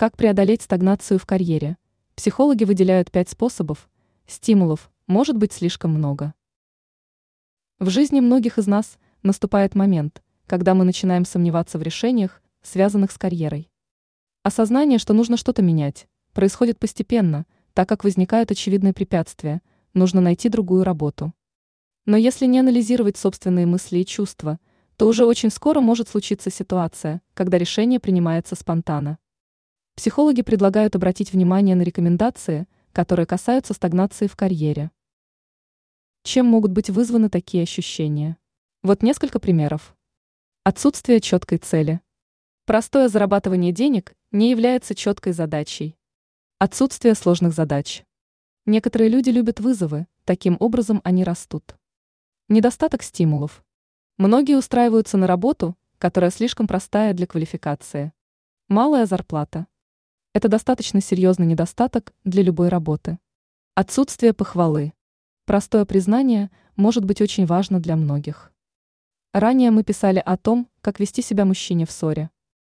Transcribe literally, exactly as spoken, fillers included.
Как преодолеть стагнацию в карьере? Психологи выделяют пять способов. Стимулов может быть слишком много. В жизни многих из нас наступает момент, когда мы начинаем сомневаться в решениях, связанных с карьерой. Осознание, что нужно что-то менять, происходит постепенно, так как возникают очевидные препятствия, нужно найти другую работу. Но если не анализировать собственные мысли и чувства, то уже очень скоро может случиться ситуация, когда решение принимается спонтанно. Психологи предлагают обратить внимание на рекомендации, которые касаются стагнации в карьере. Чем могут быть вызваны такие ощущения? Вот несколько примеров. Отсутствие четкой цели. Простое зарабатывание денег не является четкой задачей. Отсутствие сложных задач. Некоторые люди любят вызовы, таким образом они растут. Недостаток стимулов. Многие устраиваются на работу, которая слишком простая для квалификации. Малая зарплата. Это достаточно серьезный недостаток для любой работы. Отсутствие похвалы. Простое признание может быть очень важно для многих. Ранее мы писали о том, как вести себя мужчине в ссоре.